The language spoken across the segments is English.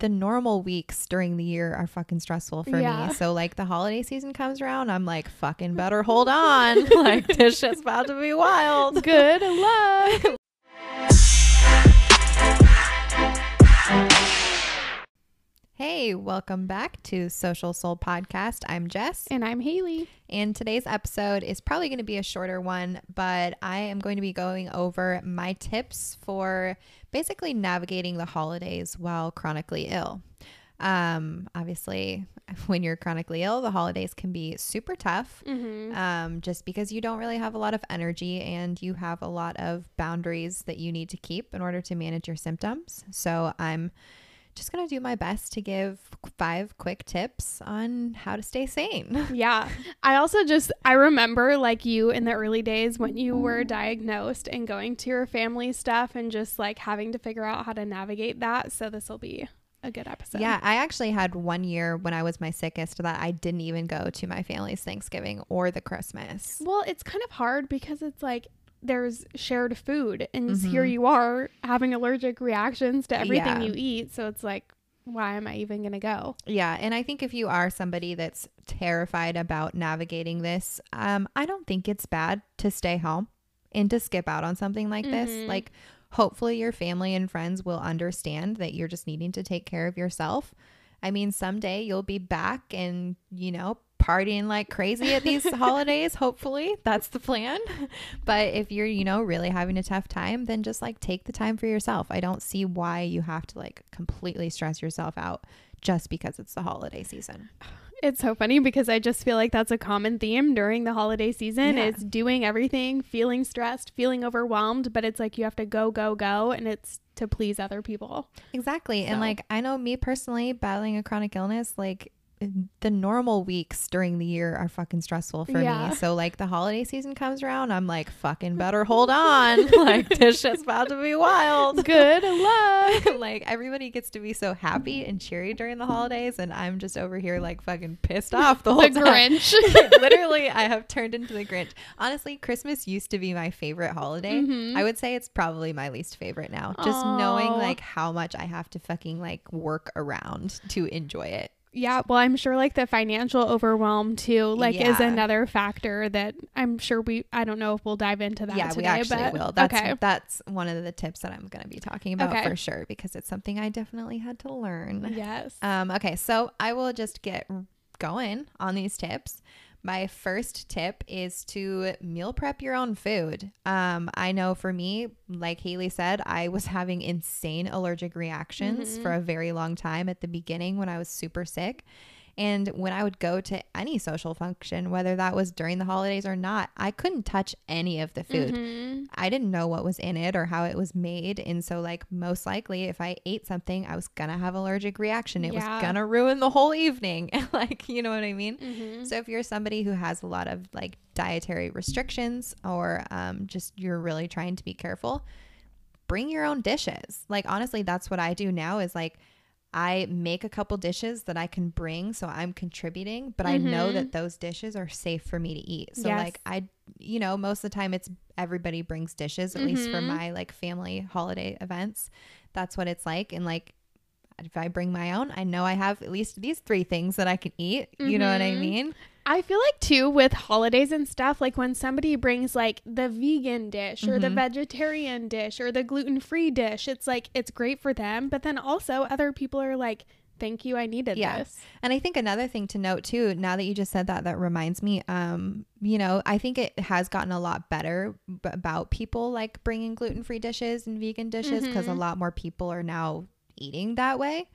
the normal weeks during the year are fucking stressful for me. So like the holiday season comes around, I'm like, fucking better hold on. Like this shit's about to be wild. Good luck. Hey, welcome back to Social Soul Podcast. I'm Jess. And I'm Haley. And today's episode is probably going to be a shorter one, but I am going to be going over my tips for basically navigating the holidays while chronically ill. Obviously, when you're chronically ill, the holidays can be super tough, just because you don't really have a lot of energy and you have a lot of boundaries that you need to keep in order to manage your symptoms. So I'm just going to do my best to give 5 quick tips on how to stay sane. Yeah. I also I remember like you in the early days when you were diagnosed and going to your family stuff and just like having to figure out how to navigate that. So this will be a good episode. Yeah. I actually had one year when I was my sickest that I didn't even go to my family's Thanksgiving or the Christmas. Well, it's kind of hard because it's like, there's shared food and here you are having allergic reactions to everything you eat. So it's like, why am I even going to go? Yeah. And I think if you are somebody that's terrified about navigating this, I don't think it's bad to stay home and to skip out on something like this. Like hopefully your family and friends will understand that you're just needing to take care of yourself. I mean, someday you'll be back and, you know, partying like crazy at these holidays. Hopefully that's the plan. But if you're, you know, really having a tough time, then just like take the time for yourself. I don't see why you have to like completely stress yourself out just because it's the holiday season. It's so funny because I just feel like that's a common theme during the holiday season is doing everything, feeling stressed, feeling overwhelmed, but it's like you have to go, and it's to please other people. Exactly. So. And like, I know me personally battling a chronic illness, like the normal weeks during the year are fucking stressful for me. So like the holiday season comes around, I'm like, fucking better hold on. Like this shit's about to be wild. Good luck. Like everybody gets to be so happy and cheery during the holidays. And I'm just over here like fucking pissed off the whole time. The Grinch. Literally, I have turned into the Grinch. Honestly, Christmas used to be my favorite holiday. I would say it's probably my least favorite now. Just knowing like how much I have to fucking like work around to enjoy it. Yeah, well, I'm sure like the financial overwhelm too, like is another factor that I'm sure I don't know if we'll dive into that today. Yeah, we actually will. That's one of the tips that I'm going to be talking about for sure, because it's something I definitely had to learn. Yes. Okay, so I will just get going on these tips. My first tip is to meal prep your own food. I know for me, like Haley said, I was having insane allergic reactions for a very long time at the beginning when I was super sick. And when I would go to any social function, whether that was during the holidays or not, I couldn't touch any of the food. I didn't know what was in it or how it was made. And so like most likely if I ate something, I was going to have an allergic reaction. It was going to ruin the whole evening. Like, you know what I mean? So if you're somebody who has a lot of like dietary restrictions or just you're really trying to be careful, bring your own dishes. Like honestly, that's what I do now is like, I make a couple dishes that I can bring, so I'm contributing, but I know that those dishes are safe for me to eat. So like I, you know, most of the time it's everybody brings dishes, at least for my like family holiday events. That's what it's like. And like, if I bring my own, I know I have at least these 3 things that I can eat. You know what I mean? I feel like too with holidays and stuff, like when somebody brings like the vegan dish or the vegetarian dish or the gluten-free dish, it's like, it's great for them. But then also other people are like, thank you, I needed this. And I think another thing to note too, now that you just said that, that reminds me, you know, I think it has gotten a lot better about people like bringing gluten-free dishes and vegan dishes because a lot more people are now eating that way.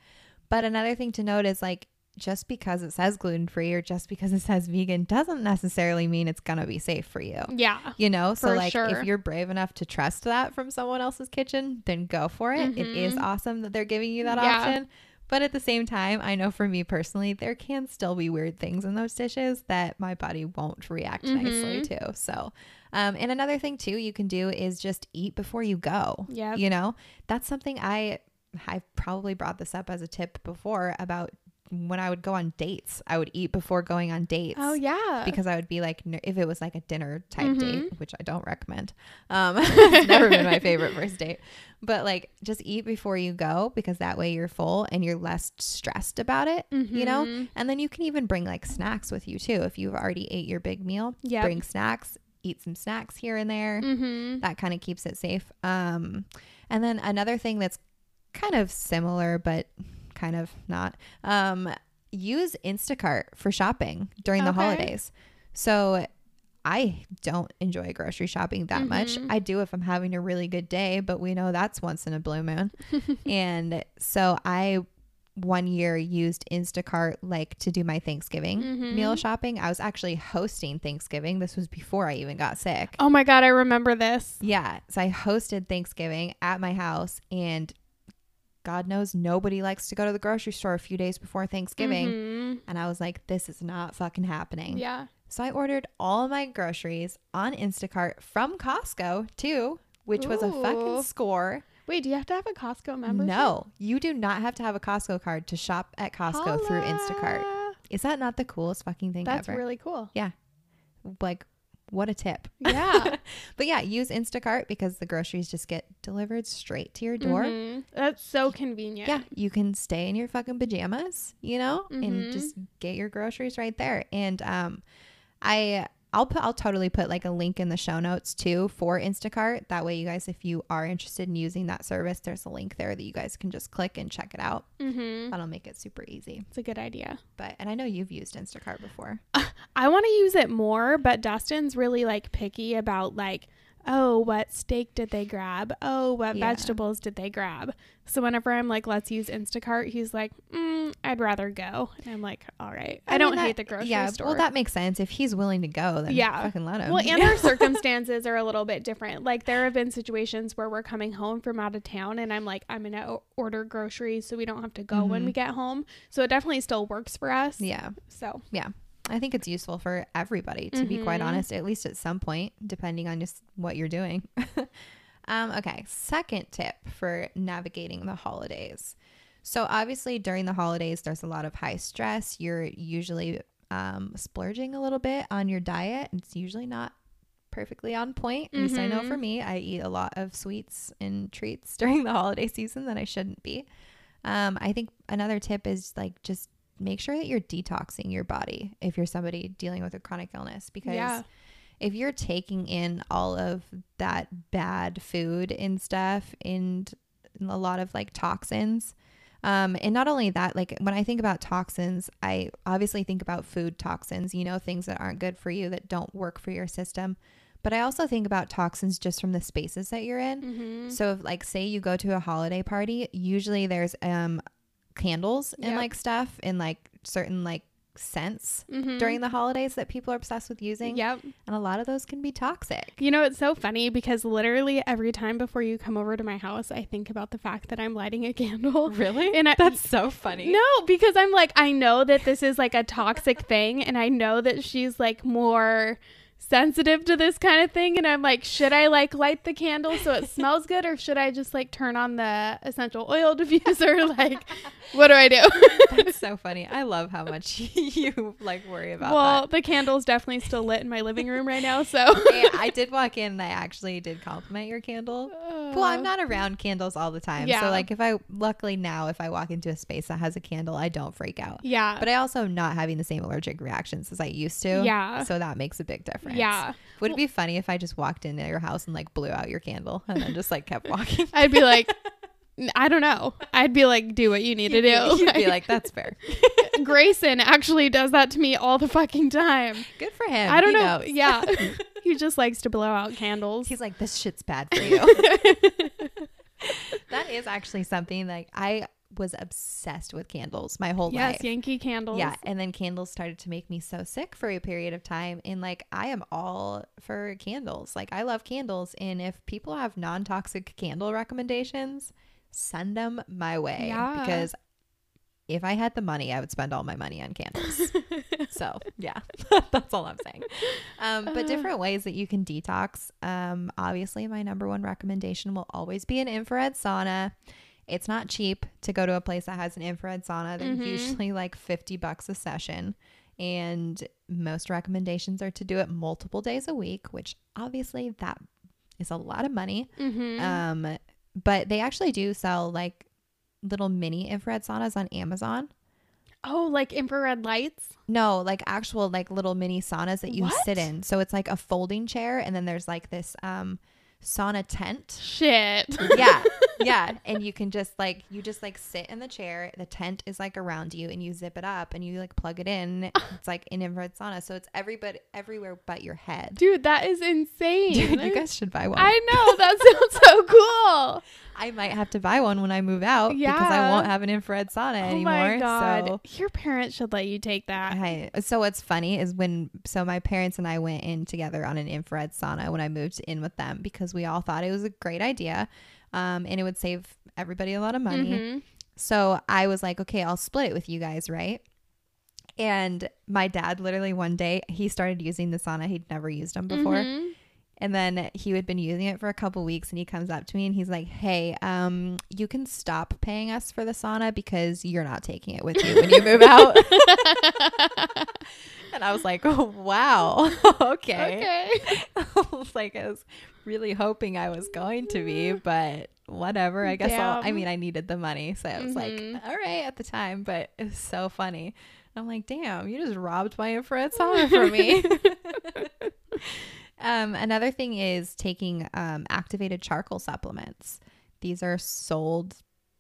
But another thing to note is like, just because it says gluten-free or just because it says vegan doesn't necessarily mean it's going to be safe for you. Yeah. You know, so like if you're brave enough to trust that from someone else's kitchen, then go for it. It is awesome that they're giving you that option. But at the same time, I know for me personally, there can still be weird things in those dishes that my body won't react nicely to. So, and another thing too, you can do is just eat before you go. Yeah. You know, that's something I've probably brought this up as a tip before about when I would go on dates, I would eat before going on dates. Oh yeah. Because I would be like, if it was like a dinner type date, which I don't recommend, it's never been my favorite first date, but like just eat before you go, because that way you're full and you're less stressed about it, you know? And then you can even bring like snacks with you too. If you've already ate your big meal, bring snacks, eat some snacks here and there. That kind of keeps it safe. And then another thing that's kind of similar, but kind of not, use Instacart for shopping during the holidays. So I don't enjoy grocery shopping that much. I do if I'm having a really good day, but we know that's once in a blue moon. And so I one year used Instacart like to do my Thanksgiving meal shopping. I was actually hosting Thanksgiving. This was before I even got sick. Oh my God, I remember this. Yeah. So I hosted Thanksgiving at my house, and God knows nobody likes to go to the grocery store a few days before Thanksgiving. And I was like, this is not fucking happening. Yeah. So I ordered all my groceries on Instacart from Costco too, which was a fucking score. Wait, do you have to have a Costco membership? No, you do not have to have a Costco card to shop at Costco through Instacart. Is that not the coolest fucking thing ever? That's really cool. Yeah. Like, what a tip. Yeah. But yeah, use Instacart because the groceries just get delivered straight to your door. That's so convenient. Yeah. You can stay in your fucking pajamas, you know, and just get your groceries right there. And I'll totally put like a link in the show notes too for Instacart. That way you guys, if you are interested in using that service, there's a link there that you guys can just click and check it out. That'll make it super easy. It's a good idea. And I know you've used Instacart before. I want to use it more, but Dustin's really like picky about like, oh, what steak did they grab? Oh, what vegetables did they grab? So whenever I'm like, let's use Instacart, he's like, I'd rather go. And I'm like, all right. I don't hate the grocery store. Well, that makes sense. If he's willing to go, then fucking let him. Well, and our circumstances are a little bit different. Like there have been situations where we're coming home from out of town and I'm like, I'm going to order groceries so we don't have to go when we get home. So it definitely still works for us. Yeah. So yeah. I think it's useful for everybody, to be quite honest, at least at some point, depending on just what you're doing. Okay. Second tip for navigating the holidays. So obviously during the holidays, there's a lot of high stress. You're usually splurging a little bit on your diet. It's usually not perfectly on point. At least I know for me, I eat a lot of sweets and treats during the holiday season that I shouldn't be. I think another tip is like just make sure that you're detoxing your body if you're somebody dealing with a chronic illness, because if you're taking in all of that bad food and stuff and a lot of like toxins, and not only that, like when I think about toxins, I obviously think about food toxins, you know, things that aren't good for you, that don't work for your system. But I also think about toxins just from the spaces that you're in. So if, like, say you go to a holiday party, usually there's candles and like stuff and like certain like scents during the holidays that people are obsessed with using, and a lot of those can be toxic. You know, it's so funny because literally every time before you come over to my house, I think about the fact that I'm lighting a candle. Really? And that's so funny. No, because I'm like, I know that this is like a toxic thing, and I know that she's like more sensitive to this kind of thing, and I'm like, should I like light the candle so it smells good, or should I just like turn on the essential oil diffuser? Like, what do I do? That's so funny. I love how much you like worry about that. The candle's definitely still lit in my living room right now, so yeah, I did walk in and I actually did compliment your candle. Well, I'm not around candles all the time, so like if I walk into a space that has a candle, I don't freak out, but I also am not having the same allergic reactions as I used to, so that makes a big difference. Would it be funny if I just walked into your house and like blew out your candle and then just like kept walking? I'd be like, I don't know. I'd be like, do what you need to do. You'd be like, that's fair. Grayson actually does that to me all the fucking time. Good for him. I don't know. Knows. Yeah. He just likes to blow out candles. He's like, this shit's bad for you. That is actually something like I was obsessed with candles my whole life. Yes, Yankee candles. Yeah, and then candles started to make me so sick for a period of time. And like, I am all for candles. Like, I love candles. And if people have non-toxic candle recommendations, send them my way. Yeah. Because if I had the money, I would spend all my money on candles. So yeah, that's all I'm saying. But different ways that you can detox. Obviously, my number one recommendation will always be an infrared sauna. It's not cheap to go to a place that has an infrared sauna. They're usually like $50 a session. And most recommendations are to do it multiple days a week, which obviously that is a lot of money. But they actually do sell like little mini infrared saunas on Amazon. Oh, like infrared lights? No, like actual like little mini saunas that you sit in. So it's like a folding chair, and then there's like this sauna tent. Yeah. Yeah. And you can just like, you just like sit in the chair. The tent is like around you, and you zip it up and you like plug it in. It's like an infrared sauna. So it's everywhere but your head. Dude, that is insane. Dude, you guys should buy one. I know. That sounds so cool. I might have to buy one when I move out because I won't have an infrared sauna anymore. Oh my God. So your parents should let you take that. So what's funny is so my parents and I went in together on an infrared sauna when I moved in with them because we all thought it was a great idea. And it would save everybody a lot of money. So I was like, okay, I'll split it with you guys, right? And my dad literally one day, he started using the sauna. He'd never used them before. And then he had been using it for a couple weeks, and he comes up to me and he's like, hey, you can stop paying us for the sauna because you're not taking it with you when you move out. And I was like, oh, wow. Okay. I was like, I was really hoping I was going to be, but whatever. I guess I mean, I needed the money. So I was like, all right at the time, but it was so funny. And I'm like, damn, you just robbed my infrared sauna for me. Another thing is taking activated charcoal supplements. These are sold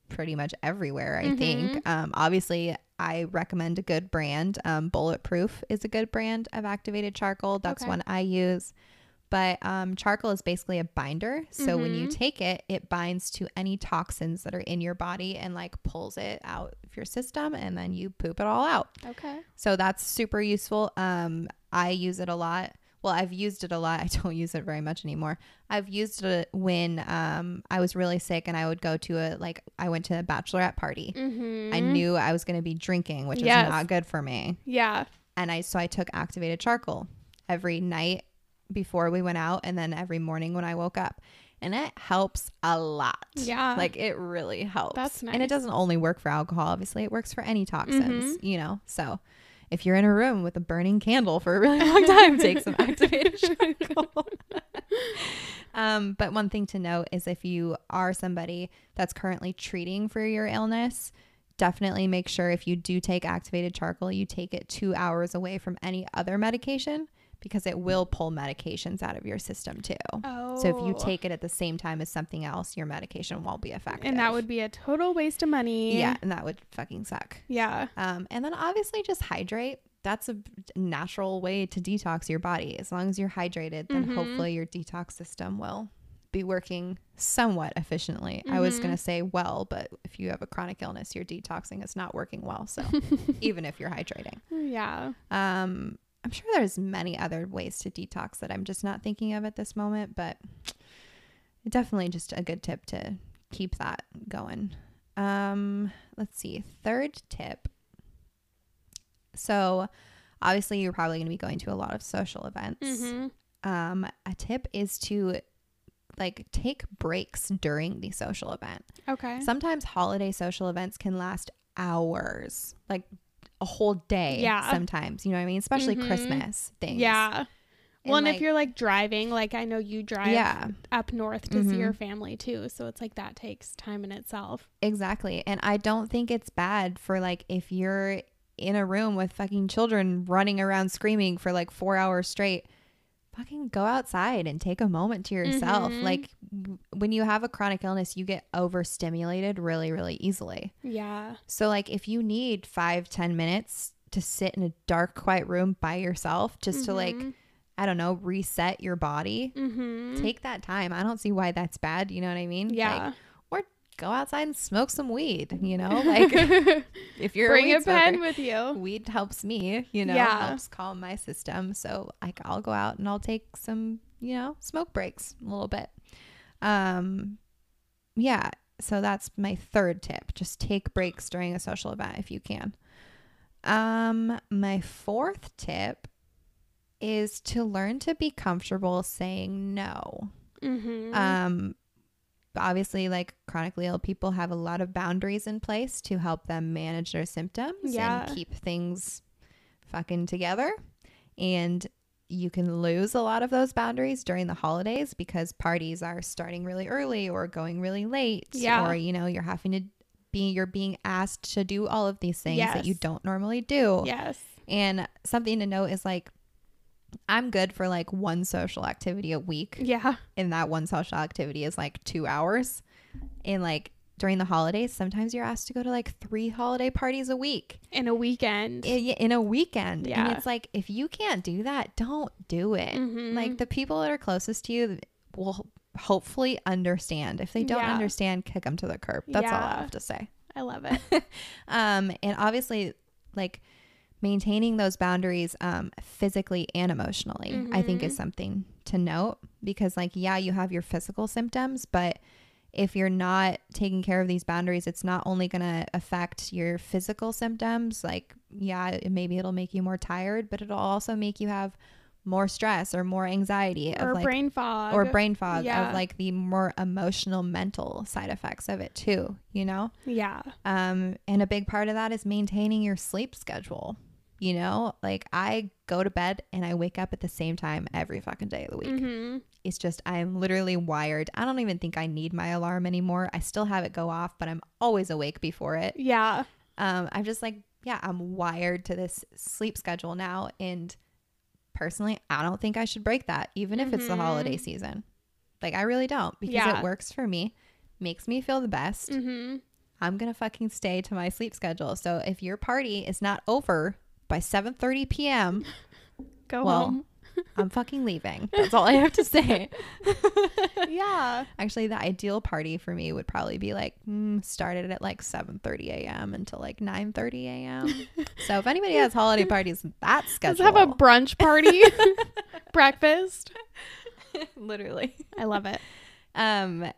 pretty much everywhere, I think. Obviously, I recommend a good brand. Bulletproof is a good brand of activated charcoal. That's one I use. But charcoal is basically a binder. So when you take it, it binds to any toxins that are in your body and like pulls it out of your system, and then you poop it all out. So that's super useful. I use it a lot. Well, I've used it a lot. I don't use it very much anymore. I've used it when I was really sick, and I would go to I went to a bachelorette party. I knew I was going to be drinking, which is not good for me. And so I took activated charcoal every night before we went out, and then every morning when I woke up. And it helps a lot. Like, it really helps. That's nice. And it doesn't only work for alcohol. Obviously, it works for any toxins, you know, so... If you're in a room with a burning candle for a really long time, take some activated charcoal. But one thing to note is if you are somebody that's currently treating for your illness, definitely make sure if you do take activated charcoal, you take it 2 hours away from any other medication, because it will pull medications out of your system too. So if you take it at the same time as something else, your medication won't be effective. And that would be a total waste of money. Yeah, and that would fucking suck. And then obviously just hydrate. That's a natural way to detox your body. As long as you're hydrated, then hopefully your detox system will be working somewhat efficiently. I was going to say well, but if you have a chronic illness, your detoxing is not working well. So even if you're hydrating. I'm sure there's many other ways to detox that I'm just not thinking of at this moment, but definitely just a good tip to keep that going. Let's see. Third tip. So obviously you're probably going to be going to a lot of social events. A tip is to like take breaks during the social event. Sometimes holiday social events can last hours, like a whole day sometimes, you know what I mean? Especially Christmas things. Well, and if you're like driving, like I know you drive up north to see your family too. So it's like that takes time in itself. Exactly. And I don't think it's bad for like if you're in a room with fucking children running around screaming for like 4 hours straight, fucking go outside and take a moment to yourself. Like when you have a chronic illness, you get overstimulated really, really easily. So like if you need 5-10 minutes to sit in a dark, quiet room by yourself just to like, I don't know, reset your body, take that time. I don't see why that's bad. You know what I mean? Like, or go outside and smoke some weed, you know, like if you're bring a pen with you. Weed helps me, you know, helps calm my system. So like I'll go out and I'll take some, you know, smoke breaks a little bit. Yeah. So that's my third tip. Just take breaks during a social event if you can. My fourth tip is to learn to be comfortable saying no. But obviously, like, chronically ill people have a lot of boundaries in place to help them manage their symptoms and keep things fucking together. And you can lose a lot of those boundaries during the holidays because parties are starting really early or going really late. Yeah. Or, you know, you're having to be, you're being asked to do all of these things that you don't normally do. Yes. And something to note is, like, I'm good for like one social activity a week. Yeah. And that one social activity is like 2 hours. And like during the holidays, sometimes you're asked to go to like 3 holiday parties a week. In a weekend. In a weekend. Yeah. And it's like, if you can't do that, don't do it. Mm-hmm. Like, the people that are closest to you will hopefully understand. If they don't understand, kick them to the curb. That's all I have to say. I love it. And obviously, like, maintaining those boundaries physically and emotionally, I think, is something to note, because, like, you have your physical symptoms, but if you're not taking care of these boundaries, it's not only going to affect your physical symptoms, like, maybe it'll make you more tired, but it'll also make you have more stress or more anxiety or, like, brain fog of, like, the more emotional mental side effects of it too, you know? And a big part of that is maintaining your sleep schedule. You know, like, I go to bed and I wake up at the same time every fucking day of the week. It's just, I'm literally wired. I don't even think I need my alarm anymore. I still have it go off, but I'm always awake before it. I'm just like, I'm wired to this sleep schedule now. And personally, I don't think I should break that, even if it's the holiday season. Like, I really don't, because it works for me, makes me feel the best. I'm going to fucking stay to my sleep schedule. So if your party is not over by 7:30 p.m. Go home. I'm fucking leaving. That's all I have to say. Actually, the ideal party for me would probably be like started at like 7:30 a.m. until like 9:30 a.m. So if anybody has holiday parties, that schedule. Let's have a brunch party. Breakfast. Literally. I love it.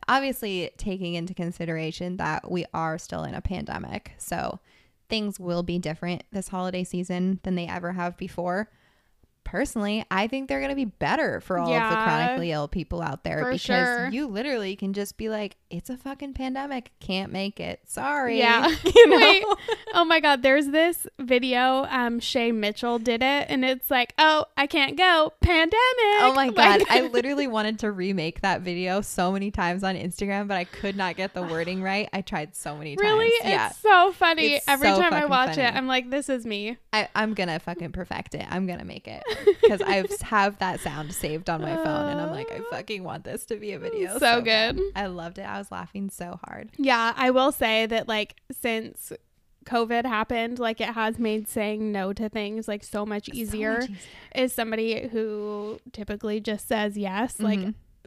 Obviously, taking into consideration that we are still in a pandemic, so things will be different this holiday season than they ever have before. Personally, I think they're going to be better for all of the chronically ill people out there, because you literally can just be like, it's a fucking pandemic. Can't make it. Sorry. Yeah. You know? Wait. Oh my God. There's this video. Shay Mitchell did it, and it's like, oh, I can't go. Pandemic. Oh my God. I literally wanted to remake that video so many times on Instagram, but I could not get the wording right. I tried so many times. Really? Yeah. It's so funny. Every time I watch it, I'm like, this is me. I'm going to fucking perfect it. I'm going to make it. Because I have that sound saved on my phone, and I'm like, I fucking want this to be a video. So good. I loved it. I was laughing so hard. Yeah, I will say that, like, since COVID happened, like, it has made saying no to things, like, so much easier. As somebody who typically just says yes, like,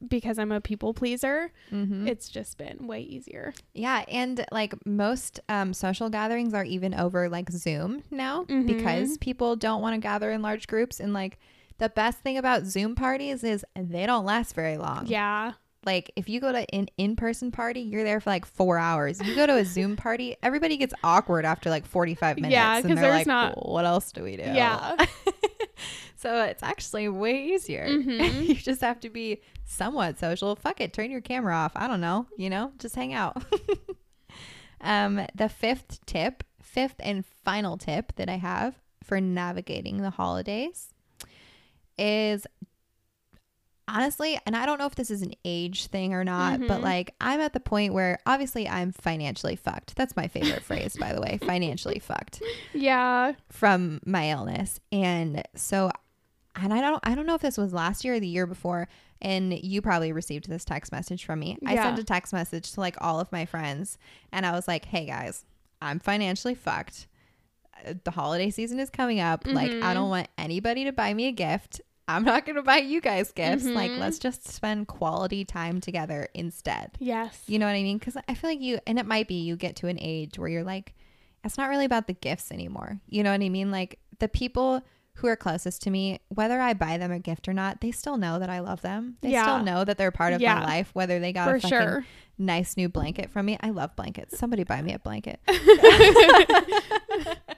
because I'm a people pleaser, it's just been way easier. Yeah. And like most social gatherings are even over like Zoom now, because people don't want to gather in large groups. And like the best thing about Zoom parties is they don't last very long. Yeah. Like if you go to an in-person party, you're there for like 4 hours. You go to a Zoom party, everybody gets awkward after like 45 minutes. Yeah, and they're like, what else do we do? Yeah. So it's actually way easier. You just have to be somewhat social. Fuck it. Turn your camera off. I don't know. You know, just hang out. The fifth and final tip that I have for navigating the holidays is, honestly, and I don't know if this is an age thing or not, but like I'm at the point where obviously I'm financially fucked. That's my favorite phrase, by the way, financially fucked. Yeah. From my illness. And so, and I don't know if this was last year or the year before, and you probably received this text message from me. I sent a text message to like all of my friends, and I was like, hey guys, I'm financially fucked. The holiday season is coming up. Like, I don't want anybody to buy me a gift. I'm not going to buy you guys gifts. Like, let's just spend quality time together instead. Yes. You know what I mean? Because I feel like and it might be you get to an age where you're like, it's not really about the gifts anymore. You know what I mean? Like, the people who are closest to me, whether I buy them a gift or not, they still know that I love them. They still know that they're part of my life, whether they got a fucking nice new blanket from me. I love blankets. Somebody buy me a blanket.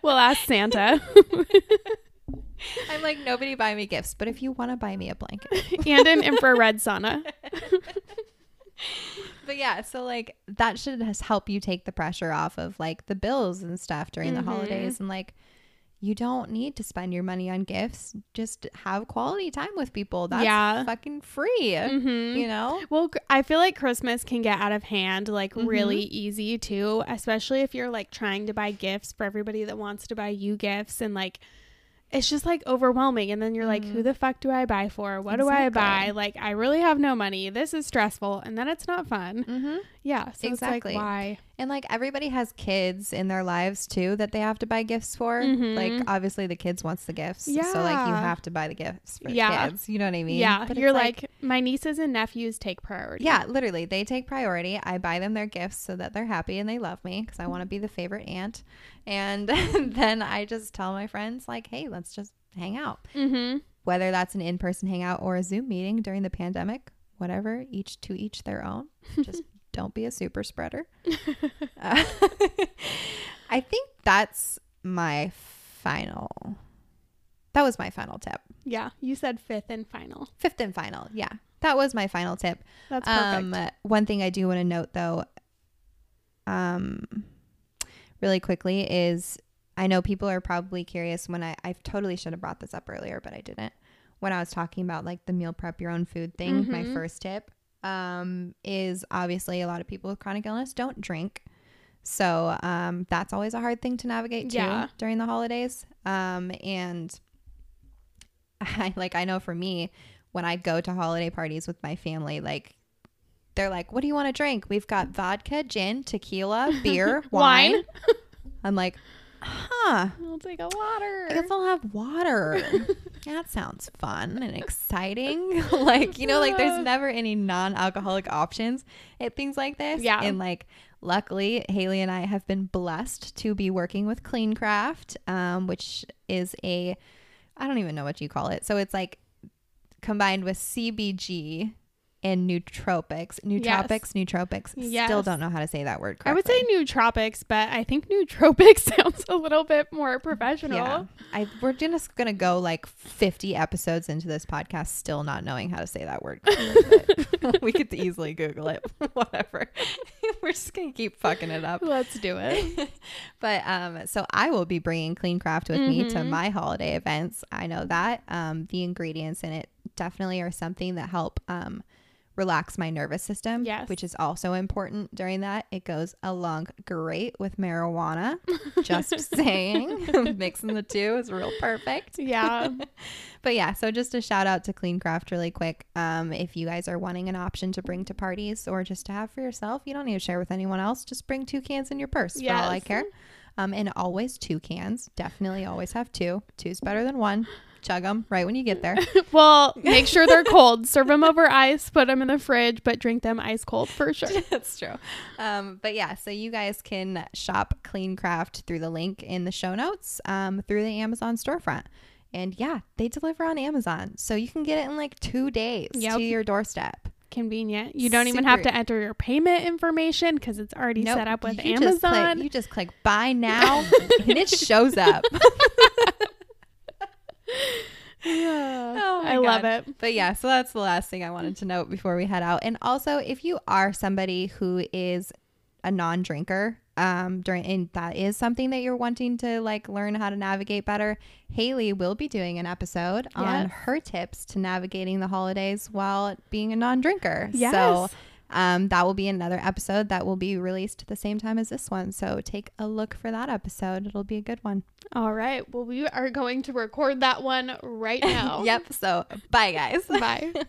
We'll ask Santa. I'm like, nobody buy me gifts, but if you want to buy me a blanket and an infrared sauna. But yeah, so like that should help you take the pressure off of like the bills and stuff during the holidays. And like, you don't need to spend your money on gifts. Just have quality time with people. That's fucking free, you know? Well, I feel like Christmas can get out of hand, like really easy too, especially if you're like trying to buy gifts for everybody that wants to buy you gifts. And like, it's just like overwhelming. And then you're like, who the fuck do I buy for? What do I buy? Like, I really have no money. This is stressful. And then it's not fun. Yeah. So it's like, why? And like everybody has kids in their lives too that they have to buy gifts for. Like obviously the kids wants the gifts. So like you have to buy the gifts for the kids. You know what I mean? But you're like, my nieces and nephews take priority. Yeah, literally. They take priority. I buy them their gifts so that they're happy and they love me because I want to be the favorite aunt. And then I just tell my friends like, hey, let's just hang out. Whether that's an in-person hangout or a Zoom meeting during the pandemic, whatever, each their own. Just don't be a super spreader. I think that's my final. That was my final tip. Yeah. You said fifth and final. Fifth and final. Yeah. That was my final tip. That's perfect. One thing I do want to note though, really quickly is I know people are probably curious when I totally should have brought this up earlier, but I didn't. When I was talking about like the meal prep your own food thing, my first tip. Is obviously a lot of people with chronic illness don't drink. So that's always a hard thing to navigate too during the holidays. And I know for me, when I go to holiday parties with my family, like they're like, what do you want to drink? We've got vodka, gin, tequila, beer, wine. I'm like, I'll take a water. I guess I'll have water. That sounds fun and exciting. Like, you know, like there's never any non-alcoholic options at things like this. Yeah. And like, luckily, Haley and I have been blessed to be working with Clean Craft, which is a, I don't even know what you call it. So it's like combined with CBG and nootropics. Yes. Still don't know how to say that word correctly. I would say nootropics, but I think nootropics sounds a little bit more professional. Yeah. We're just going to go like 50 episodes into this podcast still not knowing how to say that word correctly. We could easily Google it. Whatever. We're just going to keep fucking it up. Let's do it. But so I will be bringing Clean Craft with me to my holiday events. I know that. The ingredients in it definitely are something that help relax my nervous system, which is also important during that. It goes along great with marijuana. Just saying. Mixing the two is real perfect. Yeah. But yeah, so just a shout out to Clean Craft really quick. If you guys are wanting an option to bring to parties or just to have for yourself, you don't need to share with anyone else. Just bring 2 cans in your purse for all I care. And always 2 cans. Definitely always have 2. 2's better than 1. Chug them right when you get there. Well, make sure they're cold. Serve them over ice. Put them in the fridge, but drink them ice cold for sure. That's true. But yeah, so you guys can shop Clean Craft through the link in the show notes, through the Amazon storefront. And yeah, they deliver on Amazon. So you can get it in like 2 days to your doorstep. Convenient. You don't even have to enter your payment information because it's already set up with Amazon. You just click buy now and it shows up. Yeah. Oh my God. Love it. But yeah, so that's the last thing I wanted to note before we head out. And also, if you are somebody who is a non-drinker, and that is something that you're wanting to like learn how to navigate better, Haley will be doing an episode on her tips to navigating the holidays while being a non-drinker. So that will be another episode that will be released at the same time as this one. So take a look for that episode. It'll be a good one. All right. Well, we are going to record that one right now. Yep. So bye, guys. Bye.